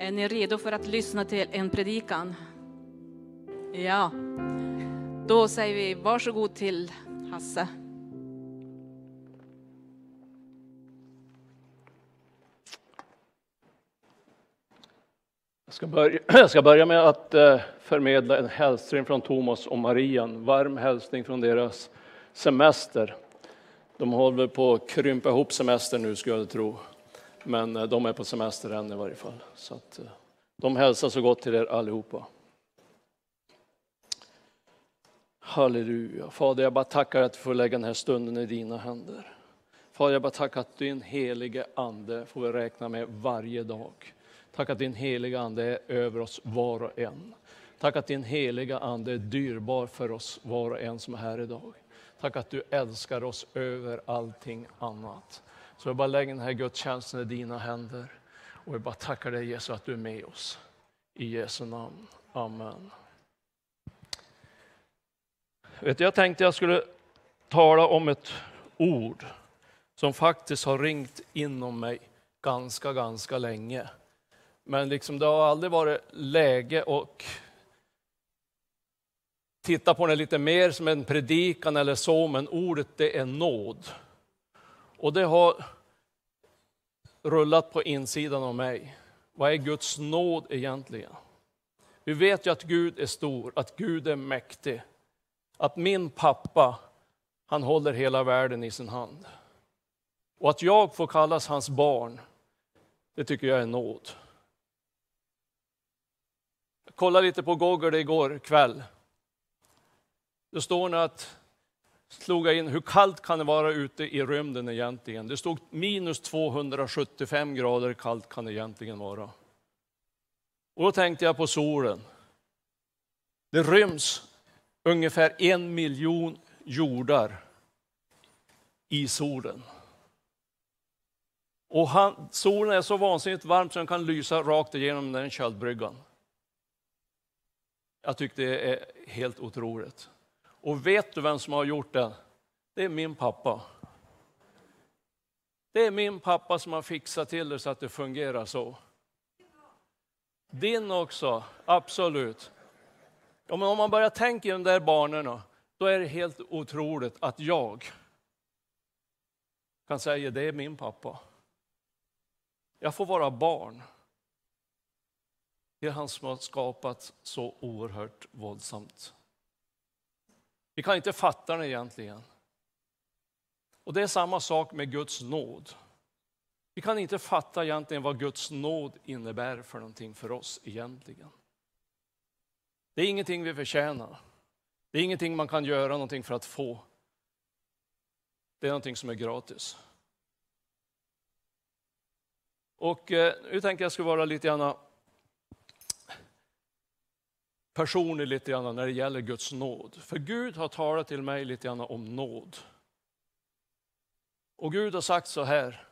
Är ni redo för att lyssna till en predikan? Ja. Då säger vi varsågod till Hasse. Jag ska börja med att förmedla en hälsning från Thomas och Maria. En varm hälsning från deras semester. De håller på att krympa ihop semester nu, skulle jag tro. Men de är på semester än i varje fall. Så att de hälsar så gott till er allihopa. Halleluja. Fader, jag bara tackar att du får lägga den här stunden i dina händer. Fader, jag bara tackar att din helige ande får vi räkna med varje dag. Tack att din heliga ande är över oss var och en. Tack att din heliga ande är dyrbar för oss var och en som är här idag. Tack att du älskar oss över allting annat. Så jag bara lägger den här gudstjänsten i dina händer. Och jag bara tackar dig Jesus att du är med oss. I Jesu namn. Amen. Vet du, jag tänkte jag skulle tala om ett ord som faktiskt har ringt inom mig ganska länge. Men liksom det har aldrig varit läge och titta på det lite mer som en predikan eller så, men ordet det är nåd. Och det har rullat på insidan av mig. Vad är Guds nåd egentligen? Vi vet ju att Gud är stor, att Gud är mäktig. Att min pappa, han håller hela världen i sin hand. Och att jag får kallas hans barn, det tycker jag är nåd. Jag kollade lite på Google igår kväll. Det står att slog jag in hur kallt kan det vara ute i rymden egentligen. Det stod minus 275 grader kallt kan det egentligen vara. Och då tänkte jag på solen. Det ryms ungefär 1 miljon jordar i solen. Och solen är så vansinnigt varm så den kan lysa rakt igenom den köldbryggan. Jag tycker det är helt otroligt. Och vet du vem som har gjort det? Det är min pappa. Det är min pappa som har fixat till det så att det fungerar så. Din också, absolut. Ja, men om man börjar tänka i de där barnen, då är det helt otroligt att jag kan säga det är min pappa. Jag får vara barn. Det är han som har skapat så oerhört våldsamt. Vi kan inte fatta det egentligen. Och det är samma sak med Guds nåd. Vi kan inte fatta egentligen vad Guds nåd innebär för någonting för oss egentligen. Det är ingenting vi förtjänar. Det är ingenting man kan göra någonting för att få. Det är någonting som är gratis. Och nu tänker jag ska vara lite grann personlig lite grann när det gäller Guds nåd. För Gud har talat till mig lite grann om nåd. Och Gud har sagt så här.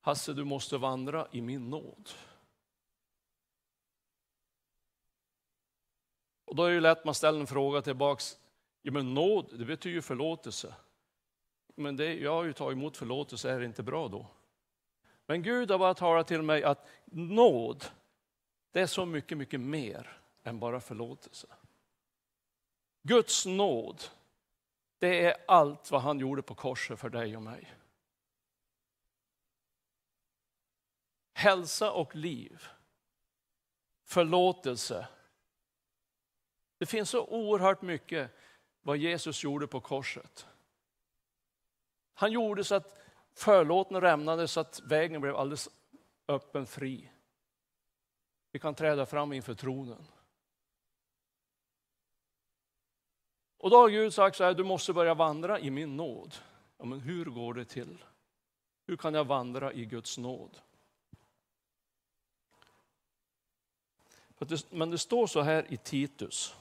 Hasse, du måste vandra i min nåd. Och då är det ju lätt man ställer en fråga tillbaks. Ja, men nåd, det betyder ju förlåtelse. Men det jag har ju tagit emot förlåtelse är inte bra då. Men Gud har bara talat till mig att nåd, det är så mycket mer än bara förlåtelse. Guds nåd, det är allt vad han gjorde på korset för dig och mig. Hälsa och liv. Förlåtelse. Det finns så oerhört mycket vad Jesus gjorde på korset. Han gjorde så att förlåten rämnade så att vägen blev alldeles öppen fri. Vi kan träda fram inför tronen. Och då har Gud sagt så här, du måste börja vandra i min nåd. Ja, men hur går det till? Hur kan jag vandra i Guds nåd? Men det står så här i Titus.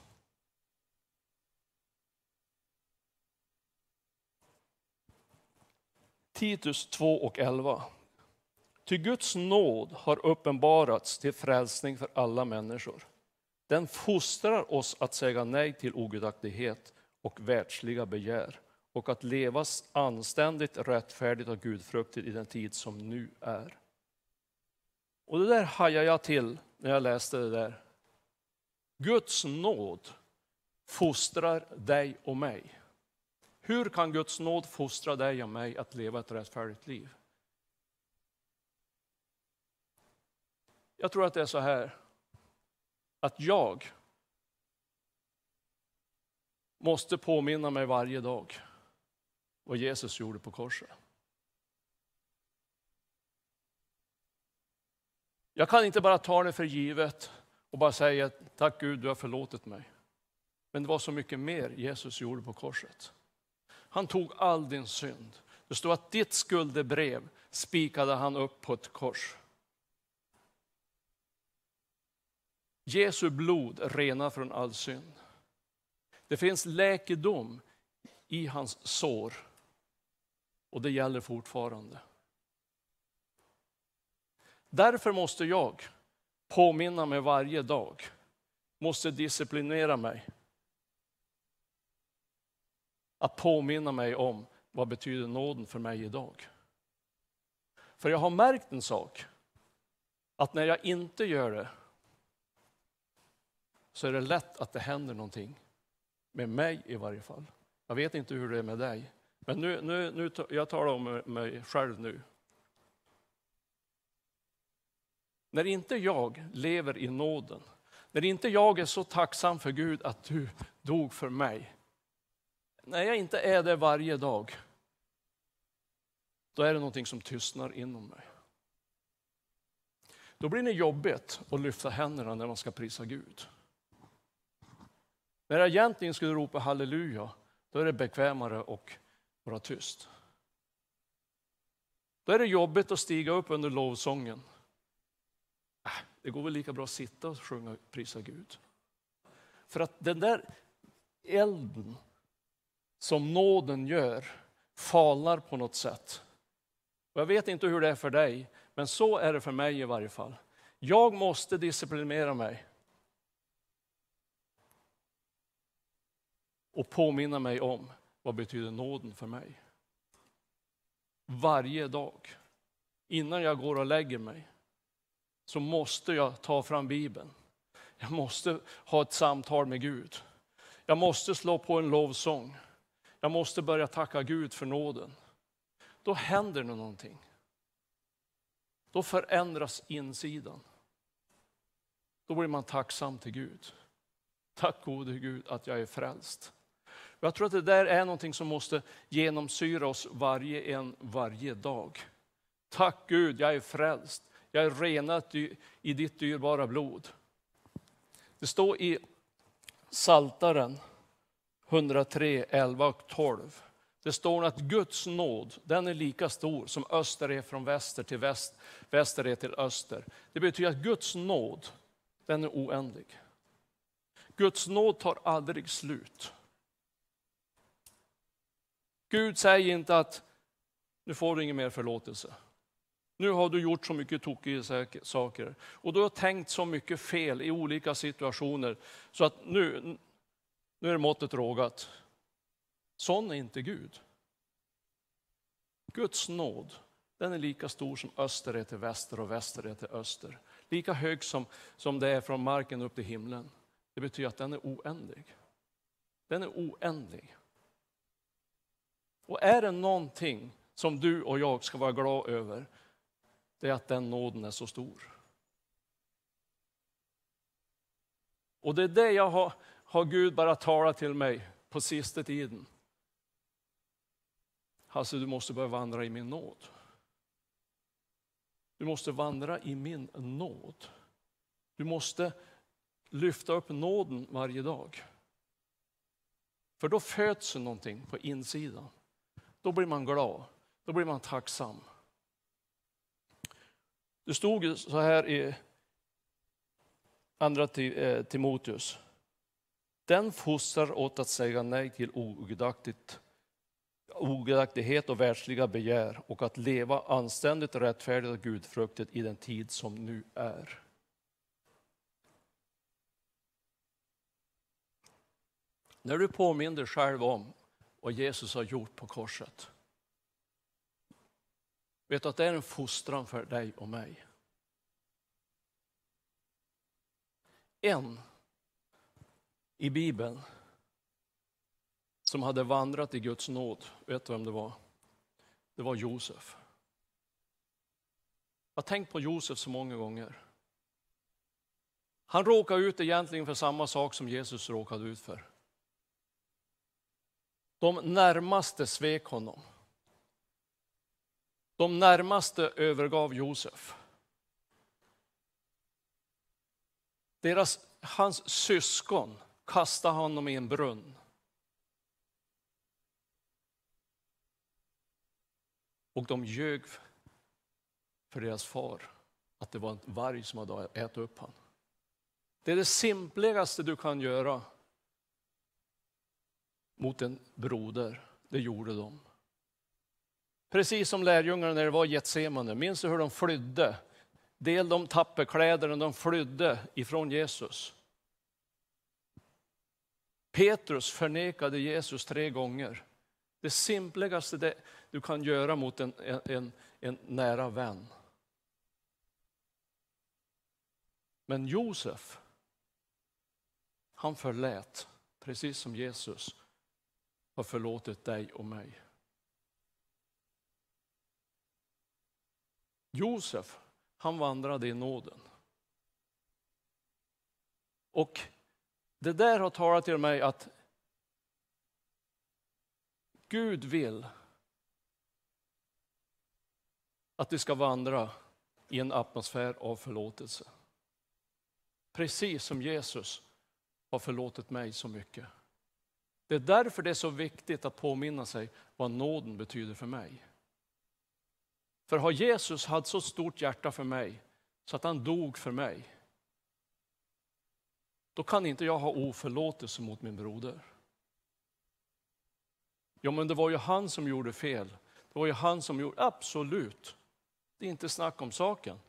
Titus 2 och 11. Ty Guds nåd har uppenbarats till frälsning för alla människor. Den fostrar oss att säga nej till ogudaktighet och världsliga begär och att levas anständigt, rättfärdigt och gudfruktigt i den tid som nu är. Och det där hajar jag till när jag läste det där. Guds nåd fostrar dig och mig. Hur kan Guds nåd fostra dig och mig att leva ett rättfärdigt liv? Jag tror att det är så här. Att jag måste påminna mig varje dag vad Jesus gjorde på korset. Jag kan inte bara ta det för givet och bara säga tack Gud, du har förlåtit mig. Men det var så mycket mer Jesus gjorde på korset. Han tog all din synd. Det står att ditt skuldebrev spikade han upp på ett kors. Jesu blod renar från all synd. Det finns läkedom i hans sår. Och det gäller fortfarande. Därför måste jag påminna mig varje dag. Måste disciplinera mig. Att påminna mig om vad betyder nåden för mig idag. För jag har märkt en sak. Att när jag inte gör det. Så är det lätt att det händer någonting. Med mig i varje fall. Jag vet inte hur det är med dig. Men nu jag talar om mig själv nu. När inte jag lever i nåden. När inte jag är så tacksam för Gud att du dog för mig. När jag inte är det varje dag. Då är det någonting som tystnar inom mig. Då blir det jobbigt att lyfta händerna när man ska prisa Gud. När jag egentligen skulle ropa halleluja, då är det bekvämare och vara tyst. Då är det jobbigt att stiga upp under lovsången. Det går väl lika bra att sitta och sjunga och prisa Gud. För att den där elden som nåden gör falar på något sätt. Och jag vet inte hur det är för dig, men så är det för mig i varje fall. Jag måste disciplinera mig. Och påminna mig om vad betyder nåden för mig. Varje dag. Innan jag går och lägger mig. Så måste jag ta fram Bibeln. Jag måste ha ett samtal med Gud. Jag måste slå på en lovsång. Jag måste börja tacka Gud för nåden. Då händer det någonting. Då förändras insidan. Då blir man tacksam till Gud. Tack gode Gud att jag är frälst. Jag tror att det där är någonting som måste genomsyra oss varje dag. Tack Gud, jag är frälst. Jag är renat i ditt dyrbara blod. Det står i Psaltaren 103, 11 och 12. Det står att Guds nåd, den är lika stor som öster är från väster till väster är till öster. Det betyder att Guds nåd, den är oändlig. Guds nåd tar aldrig slut. Gud säger inte att nu får du ingen mer förlåtelse. Nu har du gjort så mycket tokiga saker. Och du har tänkt så mycket fel i olika situationer. Så att nu är måttet rågat. Sån är inte Gud. Guds nåd, den är lika stor som öster är till väster och väster är till öster. Lika hög som det är från marken upp till himlen. Det betyder att den är oändlig. Den är oändlig. Och är det någonting som du och jag ska vara glad över, det är att den nåden är så stor. Och det är det jag har Gud bara talat till mig på sista tiden. Hasse, du måste börja vandra i min nåd. Du måste vandra i min nåd. Du måste lyfta upp nåden varje dag. För då föds någonting på insidan. Då blir man glad. Då blir man tacksam. Det stod så här i andra Timoteus. Den fostrar åt att säga nej till ogudaktighet och världsliga begär. Och att leva anständigt och rättfärdigt och gudfruktigt i den tid som nu är. När du påminner dig själv om vad Jesus har gjort på korset. Vet du att det är en fostran för dig och mig. en i Bibeln som hade vandrat i Guds nåd. Vet du vem det var? Det var Josef. Jag har tänkt på Josef så många gånger. Han råkade ut egentligen för samma sak som Jesus råkade ut för. De närmaste svek honom. De närmaste övergav Josef. Hans syskon kastade honom i en brunn. Och de ljög för deras far att det var en varg som hade ätit upp honom. Det är det simpligaste du kan göra mot en broder. Det gjorde de. Precis som lärjungarna när det var i Getsemane. Minns du hur de flydde? Del de tapperkläderna de flydde ifrån Jesus. Petrus förnekade Jesus 3 gånger. Det simpligaste det du kan göra mot en nära vän. Men Josef, han förlät, precis som Jesus har förlåtit dig och mig. Josef, han vandrade i nåden. Och det där har talat till mig att Gud vill att vi ska vandra i en atmosfär av förlåtelse. Precis som Jesus har förlåtit mig så mycket. Det är därför det är så viktigt att påminna sig vad nåden betyder för mig. För har Jesus haft så stort hjärta för mig så att han dog för mig, då kan inte jag ha oförlåtelse mot min broder. Ja, men det var ju han som gjorde fel. Det var ju han som gjorde, absolut. Det är inte snack om saken.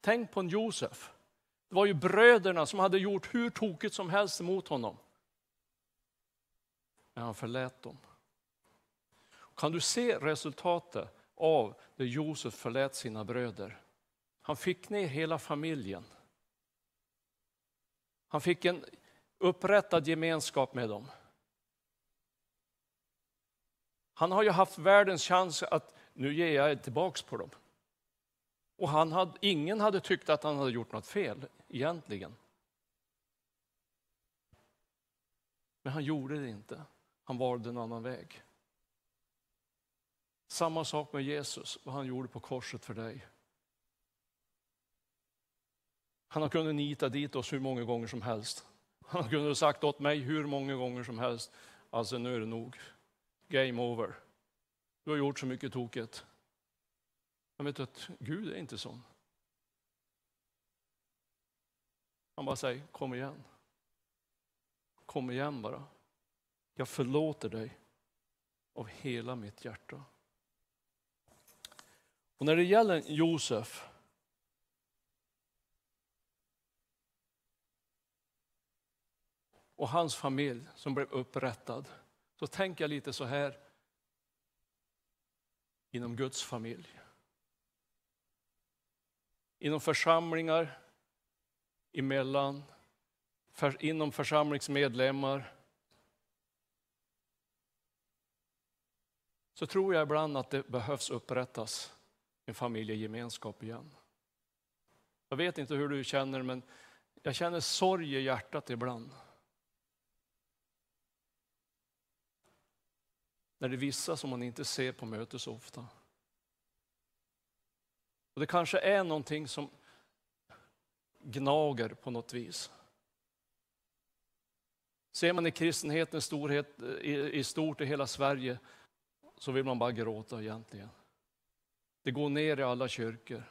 Tänk på en Josef. Det var ju bröderna som hade gjort hur tokigt som helst mot honom. Men han förlät dem. Kan du se resultatet av det Josef förlät sina bröder? Han fick ner hela familjen. Han fick en upprättad gemenskap med dem. Han har ju haft världens chans att nu ger jag tillbaks på dem. Och ingen hade tyckt att han hade gjort något fel egentligen. Men han gjorde det inte. Han valde en annan väg. Samma sak med Jesus, vad han gjorde på korset för dig. Han har kunnat nita dit oss hur många gånger som helst. Han har kunnat sagt åt mig hur många gånger som helst. Alltså nu är det nog. Game over. Du har gjort så mycket tokigt. Jag vet att Gud är inte sån. Han bara säger, kom igen. Kom igen bara. Jag förlåter dig av hela mitt hjärta. Och när det gäller Josef, och hans familj som blev upprättad, så tänker jag lite så här inom Guds familj. Inom församlingar, emellan, inom församlingsmedlemmar. Så tror jag ibland att det behövs upprättas en familjegemenskap igen. Jag vet inte hur du känner, men jag känner sorg i hjärtat ibland. När det är vissa som man inte ser på möten så ofta. Och det kanske är någonting som gnager på något vis. Ser man i kristenhetens storhet i stort i hela Sverige, så vill man bara gråta egentligen. Det går ner i alla kyrkor.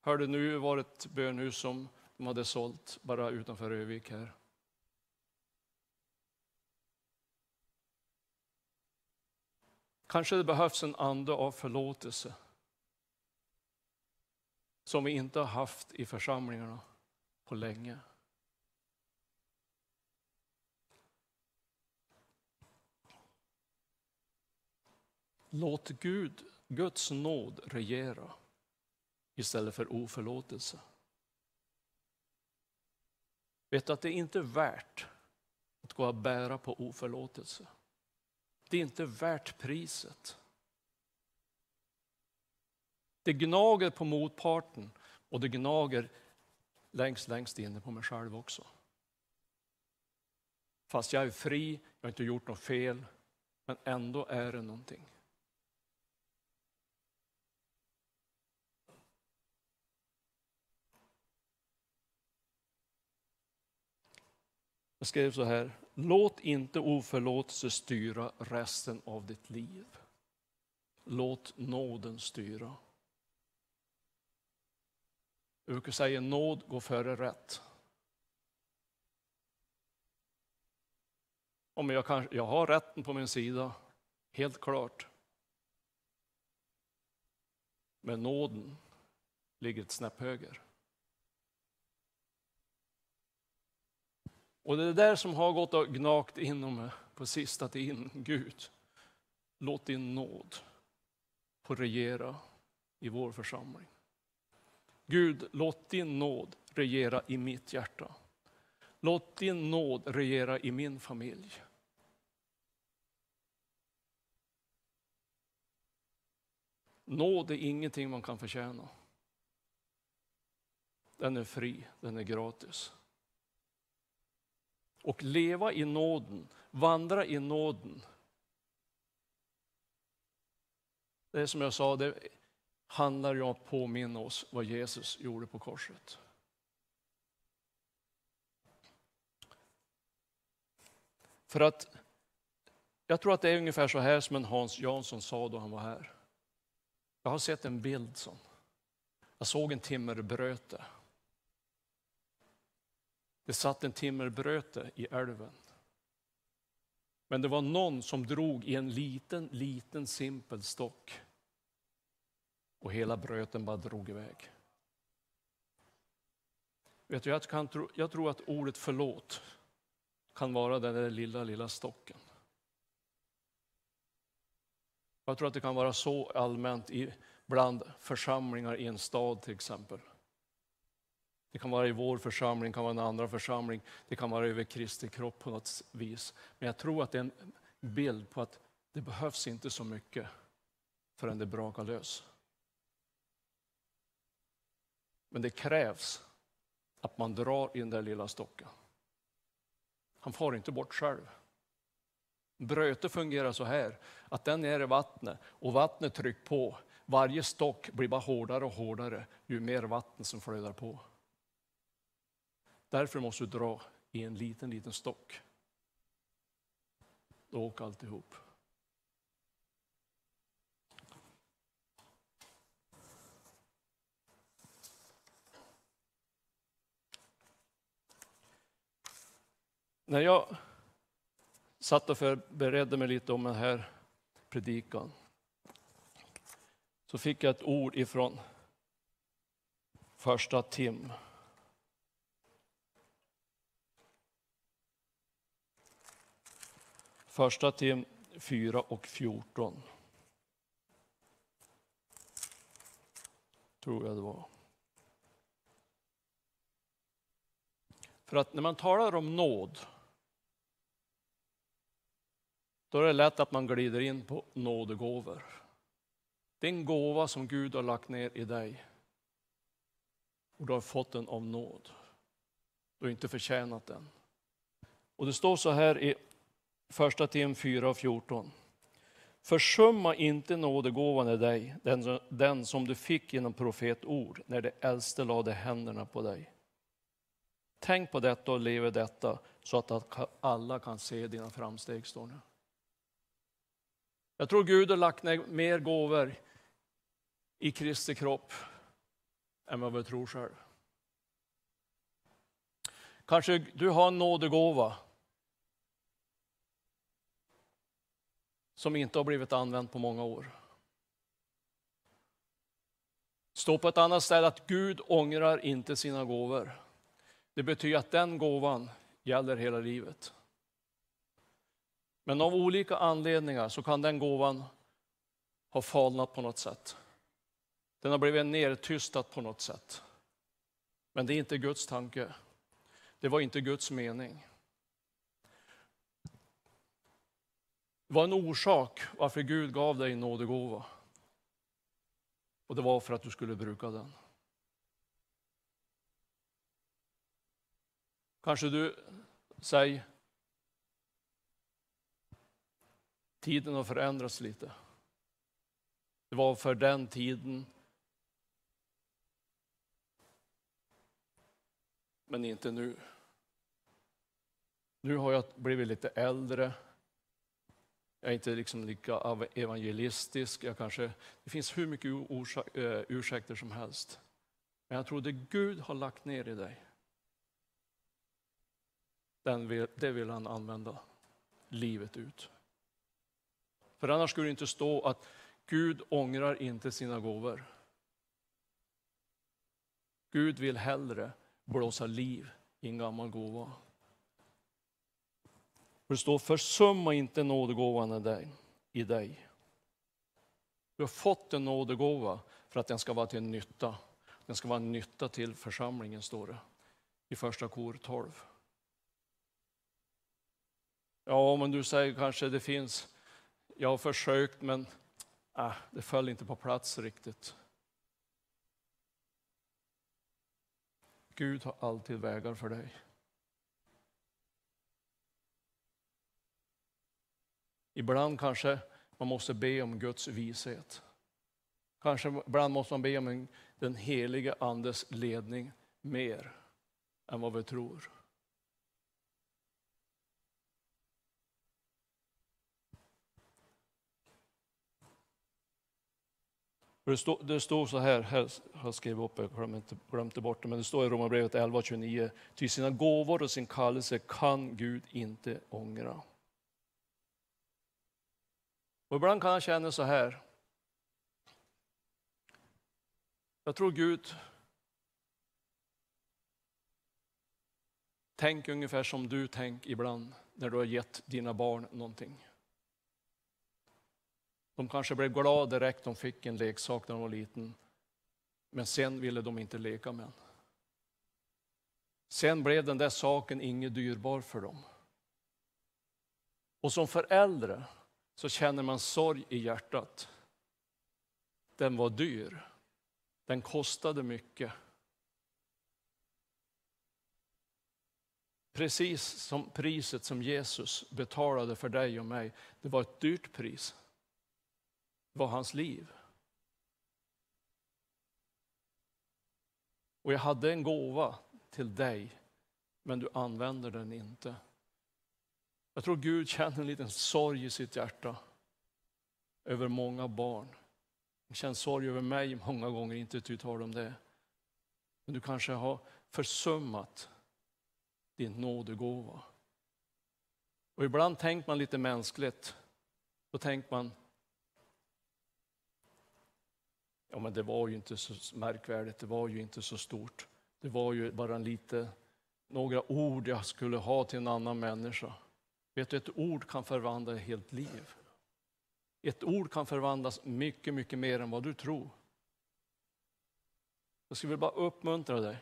Hörde nu var ett bönhus som de hade sålt bara utanför Övik här. Kanske det behövs en ande av förlåtelse som vi inte har haft i församlingarna på länge. Låt Guds nåd regera istället för oförlåtelse. Vet du att det är inte värt att gå och bära på oförlåtelse. Det är inte värt priset. Det gnager på motparten och det gnager längst inne på mig själv också. Fast jag är fri, jag har inte gjort något fel, men ändå är det någonting. Jag skrev så här: låt inte oförlåtelse styra resten av ditt liv. Låt nåden styra. Uke säger nåd går före rätt. Om jag har rätten på min sida, helt klart. Men nåden ligger ett snäpp höger. Och det är där som har gått och gnagt inom mig på sista tiden. Gud, låt din nåd få regera i vår församling. Gud, låt din nåd regera i mitt hjärta. Låt din nåd regera i min familj. Nåd är ingenting man kan förtjäna. Den är fri, den är gratis. Och leva i nåden, vandra i nåden. Det är som jag sa, det handlar ju om att påminna oss vad Jesus gjorde på korset. För att jag tror att det är ungefär så här som en Hans Jonsson sa då han var här. Jag har sett en bild som. Jag såg en timmerbröte. Det satt en timmerbröte i älven. Men det var någon som drog i en liten simpel stock. Och hela bröten bara drog iväg. Vet du, jag tror att ordet förlåt kan vara den där lilla stocken. Jag tror att det kan vara så allmänt bland församlingar i en stad till exempel. Det kan vara i vår församling, kan vara en annan församling. Det kan vara över Kristi kropp på något vis. Men jag tror att det är en bild på att det behövs inte så mycket förrän det brakar lös. Men det krävs att man drar i den där lilla stocken. Han far inte bort själv. Bröte fungerar så här, att den är i vattnet och vattnet tryck på. Varje stock blir bara hårdare och hårdare ju mer vatten som flödar på. Därför måste du dra i en liten stock. Då åker alltihop. När jag satt och förberedde mig lite om den här predikan så fick jag ett ord ifrån första Tim. Första Tim 4:14. Tror jag det var. För att när man talar om nåd, då är det lätt att man glider in på nådegåvor. Det är en gåva som Gud har lagt ner i dig. Och du har fått den av nåd. Du har inte förtjänat den. Och det står så här i första Tim 4:14. Försumma inte nådegåvan i dig, den som du fick genom profetord, när det äldste lade händerna på dig. Tänk på detta och lev i detta så att alla kan se dina framsteg, står nu. Jag tror Gud har lagt ner mer gåvor i Kristi kropp än vad vi tror själv. Kanske du har en nådegåva som inte har blivit använd på många år. Stå på ett annat ställe att Gud ångrar inte sina gåvor. Det betyder att den gåvan gäller hela livet. Men av olika anledningar så kan den gåvan ha falnat på något sätt. Den har blivit nedtystat på något sätt. Men det är inte Guds tanke. Det var inte Guds mening. Det var en orsak varför Gud gav dig en nådegåva. Och det var för att du skulle bruka den. Kanske du säger, tiden har förändrats lite. Det var för den tiden, men inte nu. Nu har jag blivit lite äldre. Jag är inte liksom lika evangelistisk. Det finns hur mycket ursäkter som helst. Men jag tror det Gud har lagt ner i dig, det vill han använda livet ut. För annars skulle det inte stå att Gud ångrar inte sina gåvor. Gud vill hellre blåsa liv i en gammal gåva. Det står, försumma inte nådegåvan i dig. Du har fått en nådegåva för att den ska vara till nytta. Den ska vara en nytta till församlingen, står det i första Kor 12. Ja, men du säger kanske det finns. Jag har försökt, men det föll inte på plats riktigt. Gud har alltid vägar för dig. Ibland kanske man måste be om Guds vishet. Kanske ibland måste man be om den helige andes ledning mer än vad vi tror. Det står så här, jag skrev upp, jag glömde bort det, men det står i Romarbrevet 11:29. Ty sina gåvor och sin kallelse kan Gud inte ångra. Och ibland kan jag känna så här. Jag tror Gud tänker ungefär som du tänker ibland när du har gett dina barn någonting. De kanske blev glada direkt, de fick en leksak när de var liten. Men sen ville de inte leka med den. Sen blev den där saken inget dyrbar för dem. Och som förälder så känner man sorg i hjärtat. Den var dyr. Den kostade mycket. Precis som priset som Jesus betalade för dig och mig. Det var ett dyrt pris. Det var hans liv. Och jag hade en gåva till dig, men du använder den inte. Jag tror Gud känner en liten sorg i sitt hjärta över många barn. Han känner sorg över mig många gånger, inte att du talar om det. Men du kanske har försummat din nådegåva. Och ibland tänker man lite mänskligt. Då tänker man, ja, men det var ju inte så märkvärdigt, det var ju inte så stort. Det var ju bara några ord jag skulle ha till en annan människa. Vet du, ett ord kan förvandla ett helt liv. Ett ord kan förvandlas mycket, mycket mer än vad du tror. Jag skulle bara uppmuntra dig.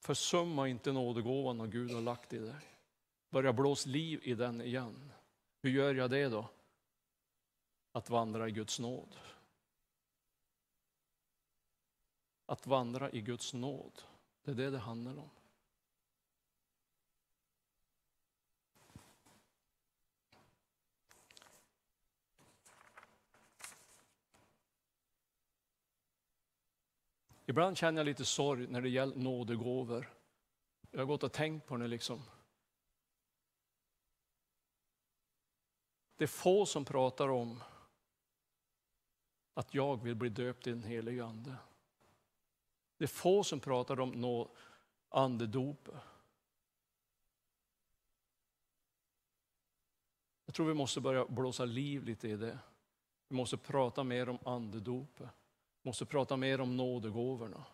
Försumma inte nådegåvan och Gud har lagt i dig. Börja blåsa liv i den igen. Hur gör jag det då? Att vandra i Guds nåd. Att vandra i Guds nåd. Det är det handlar om. Ibland känner jag lite sorg när det gäller nådegåvor. Jag har gått och tänkt på det liksom. Det är få som pratar om att jag vill bli döpt i den helige ande. Det är få som pratar om andedop. Jag tror vi måste börja blåsa liv lite i det. Vi måste prata mer om andedop. Vi måste prata mer om nådegåvorna.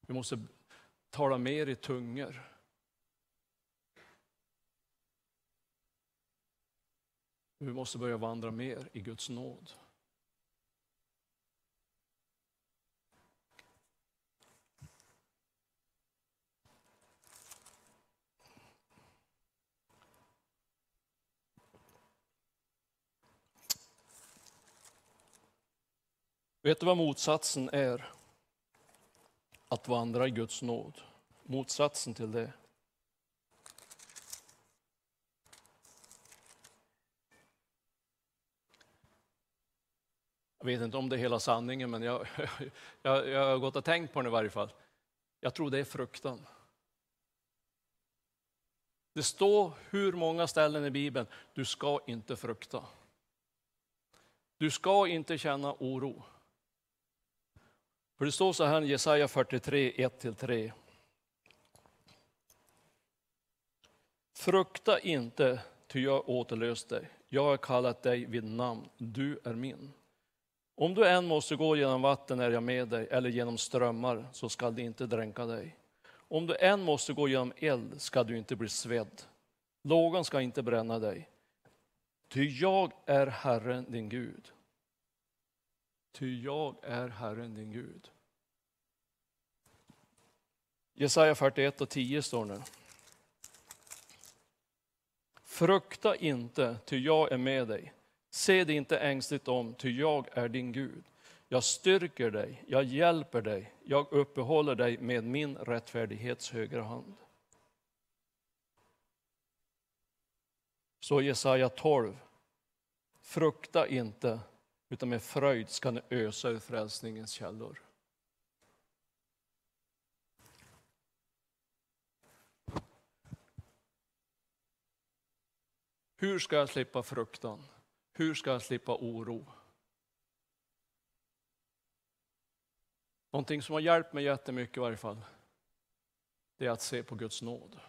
Vi måste tala mer i tungor. Vi måste börja vandra mer i Guds nåd. Vet du vad motsatsen är? Att vandra i Guds nåd. Motsatsen till det. Jag vet inte om det är hela sanningen, men jag har gått och tänkt på den i varje fall. Jag tror det är fruktan. Det står hur många ställen i Bibeln, du ska inte frukta. Du ska inte känna oro. För det står så här i Jesaja 43:1-3. Frukta inte, ty jag återlöst dig. Jag har kallat dig vid namn, du är min. Om du än måste gå genom vatten är jag med dig, eller genom strömmar så ska det inte dränka dig. Om du än måste gå genom eld ska du inte bli svedd. Lågan ska inte bränna dig. Ty jag är Herren din Gud. Ty jag är Herren din Gud. Jesaja 41:10 står nu. Frukta inte, ty jag är med dig. Se dig inte ängsligt om, ty jag är din Gud. Jag styrker dig, jag hjälper dig, jag uppehåller dig med min rättfärdighets högra hand. Så Jesaja 12. Frukta inte, utan med fröjd ska ni ösa ur frälsningens källor. Hur ska jag slippa fruktan? Hur ska jag slippa oro? Någonting som har hjälpt mig jättemycket i varje fall, det är att se på Guds nåd.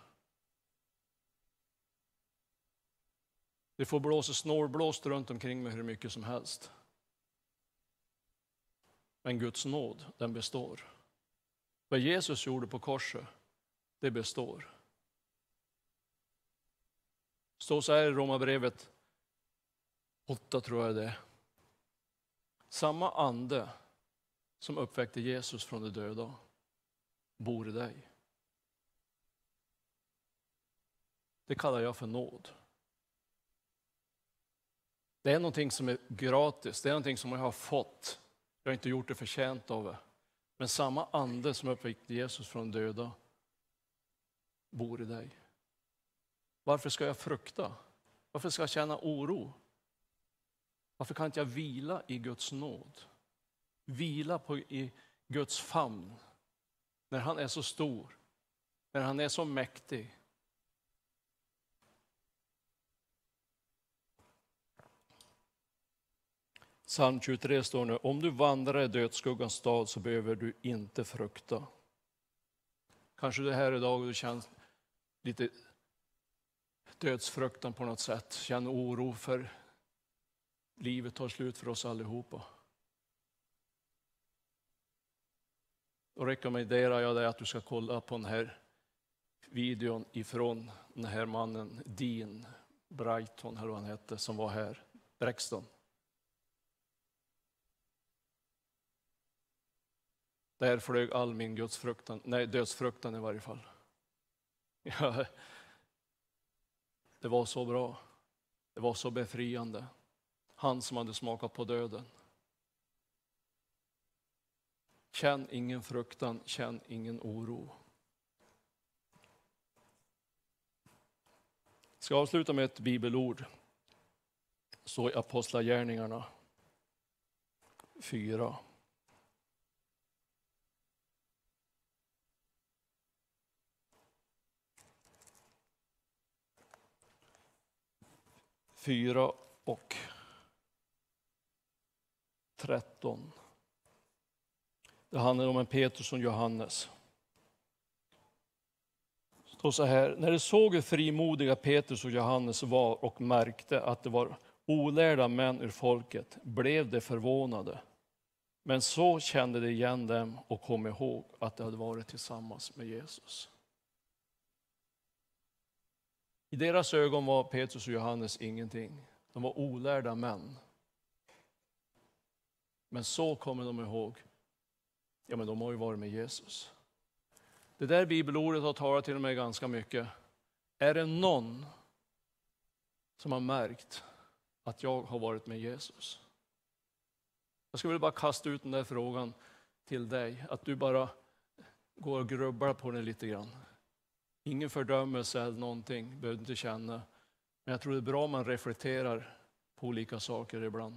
Det får blåsa snålblåst runt omkring mig hur mycket som helst. Men Guds nåd, den består. Vad Jesus gjorde på korset, det består. Står så här i Romarbrevet 8, tror jag det. Samma ande som uppväckte Jesus från de döda bor i dig. Det kallar jag för nåd. Det är någonting som är gratis. Det är någonting som jag har fått. Jag har inte gjort det förtjänt av det. Men samma ande som uppväckte Jesus från de döda bor i dig. Varför ska jag frukta? Varför ska jag känna oro? Varför kan inte jag vila i Guds nåd? Vila i Guds famn. När han är så stor. När han är så mäktig. Psalm 23 står nu. Om du vandrar i dödsskuggans stad så behöver du inte frukta. Kanske du är här idag och du känner lite dödsfruktan på något sätt. Känner oro för livet tar slut för oss allihopa. Då rekommenderar jag dig att du ska kolla på den här videon ifrån den här mannen Dean Brighton, eller vad han hette, som var här. Braxton. Där flög all min dödsfruktan i varje fall. Ja, det var så bra. Det var så befriande. Han som hade smakat på döden. Känn ingen fruktan, känn ingen oro. Jag ska avsluta med ett bibelord. Så i Apostlagärningarna 4. Fyra och 13. Det handlar om en Petrus och Johannes. Det står så här. När de såg hur frimodiga Petrus och Johannes var och märkte att det var olärda män ur folket, blev de förvånade. Men så kände de igen dem och kom ihåg att de hade varit tillsammans med Jesus. I deras ögon var Petrus och Johannes ingenting. De var olärda män. Men så kommer de ihåg. Ja, men de har ju varit med Jesus. Det där bibelordet har talat till mig ganska mycket. Är det någon som har märkt att jag har varit med Jesus? Jag skulle vilja bara kasta ut den där frågan till dig. Att du bara går och grubbar på den lite grann. Ingen fördömelse eller någonting behöver du inte känna. Men jag tror det är bra om man reflekterar på olika saker ibland.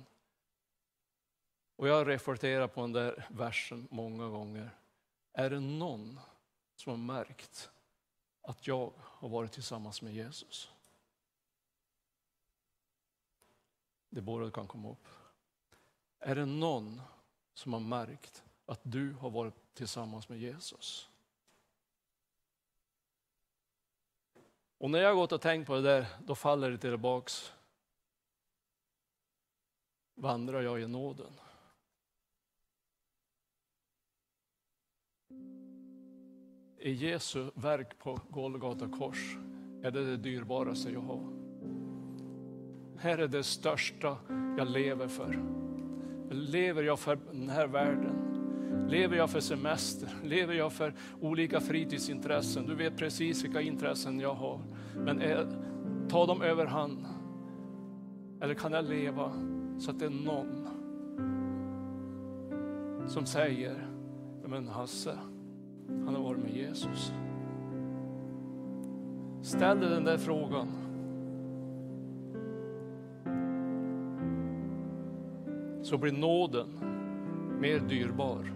Och jag reflekterar på den där versen många gånger. Är det någon som har märkt att jag har varit tillsammans med Jesus? Det båda kan komma upp. Är det någon som har märkt att du har varit tillsammans med Jesus? Och när jag har gått och tänkt på det där, då faller det tillbaks. Vandrar jag i nåden? Är Jesu verk på Golgata kors, är det det dyrbaraste jag har? Här är det största jag lever för. Lever jag för den här världen? Lever jag för semester? Lever jag för olika fritidsintressen? Du vet precis vilka intressen jag har. Men ta dem över hand. Eller kan jag leva så att det är någon som säger, men Hasse, han har varit med Jesus. Ställ dig den där frågan. Så blir nåden mer dyrbar.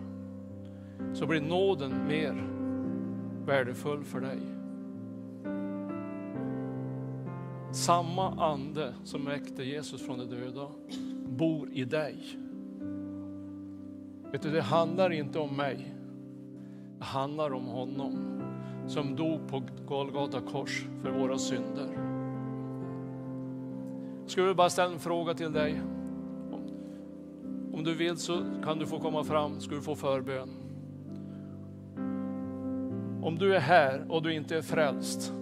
Så blir nåden mer värdefull för dig. Samma ande som väckte Jesus från de döda bor i dig. Vet du, det handlar inte om mig. Det handlar om honom som dog på Golgata kors för våra synder. Skulle jag bara ställa en fråga till dig. Om du vill så kan du få komma fram, ska du få förbön. Om du är här och du inte är frälst,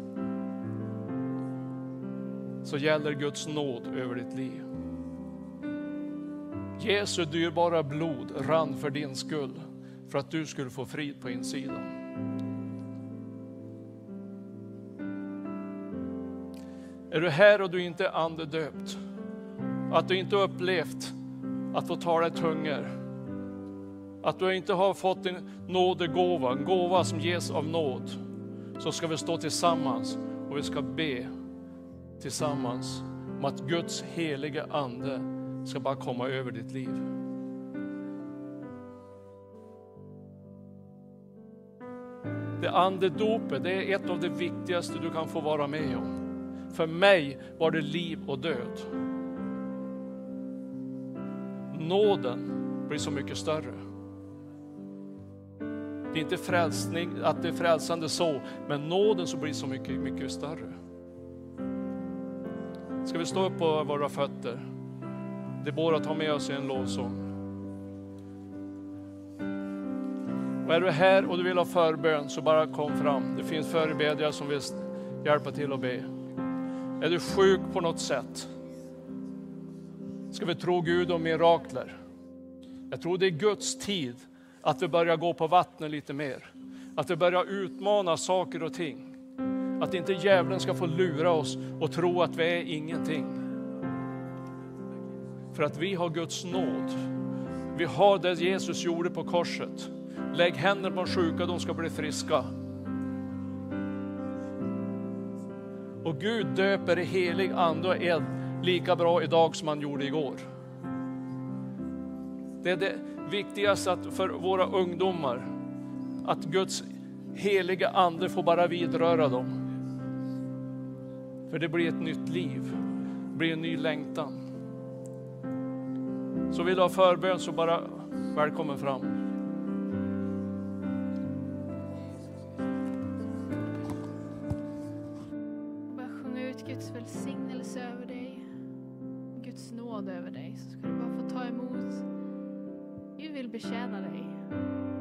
så gäller Guds nåd över ditt liv. Jesu dyrbara blod rann för din skull, för att du skulle få frid på insidan. Är du här och du inte är andedöpt, att du inte upplevt att få tala i tungor, att du inte har fått en nådegåva, en gåva som ges av nåd, så ska vi stå tillsammans och vi ska be tillsammans om att Guds heliga ande ska bara komma över ditt liv. Det andedopet, det är ett av det viktigaste du kan få vara med om. För mig var det liv och död. Nåden blir så mycket större. Det är inte frälsning, att det är frälsande så, men nåden så blir så mycket, mycket större. Ska vi stå upp på våra fötter? Det borde ta med oss en lovsång. Och är du här och du vill ha förbön, så bara kom fram. Det finns förebedjare som vill hjälpa till att be. Är du sjuk på något sätt? Ska vi tro Gud om mirakler? Jag tror det är Guds tid att vi börjar gå på vattnet lite mer. Att vi börjar utmana saker och ting. Att inte djävulen ska få lura oss och tro att vi är ingenting. För att vi har Guds nåd. Vi har det Jesus gjorde på korset. Lägg händer på sjuka, de ska bli friska. Och Gud döper i helig ande och eld lika bra idag som han gjorde igår. Det är det viktigaste för våra ungdomar. Att Guds heliga ande får bara vidröra dem. För det blir ett nytt liv. Det blir en ny längtan. Så vill du ha förbön, så bara välkommen fram. Bara sjung ut Guds välsignelse över dig. Guds nåd över dig. Så ska du bara få ta emot. Vi vill betjäna dig.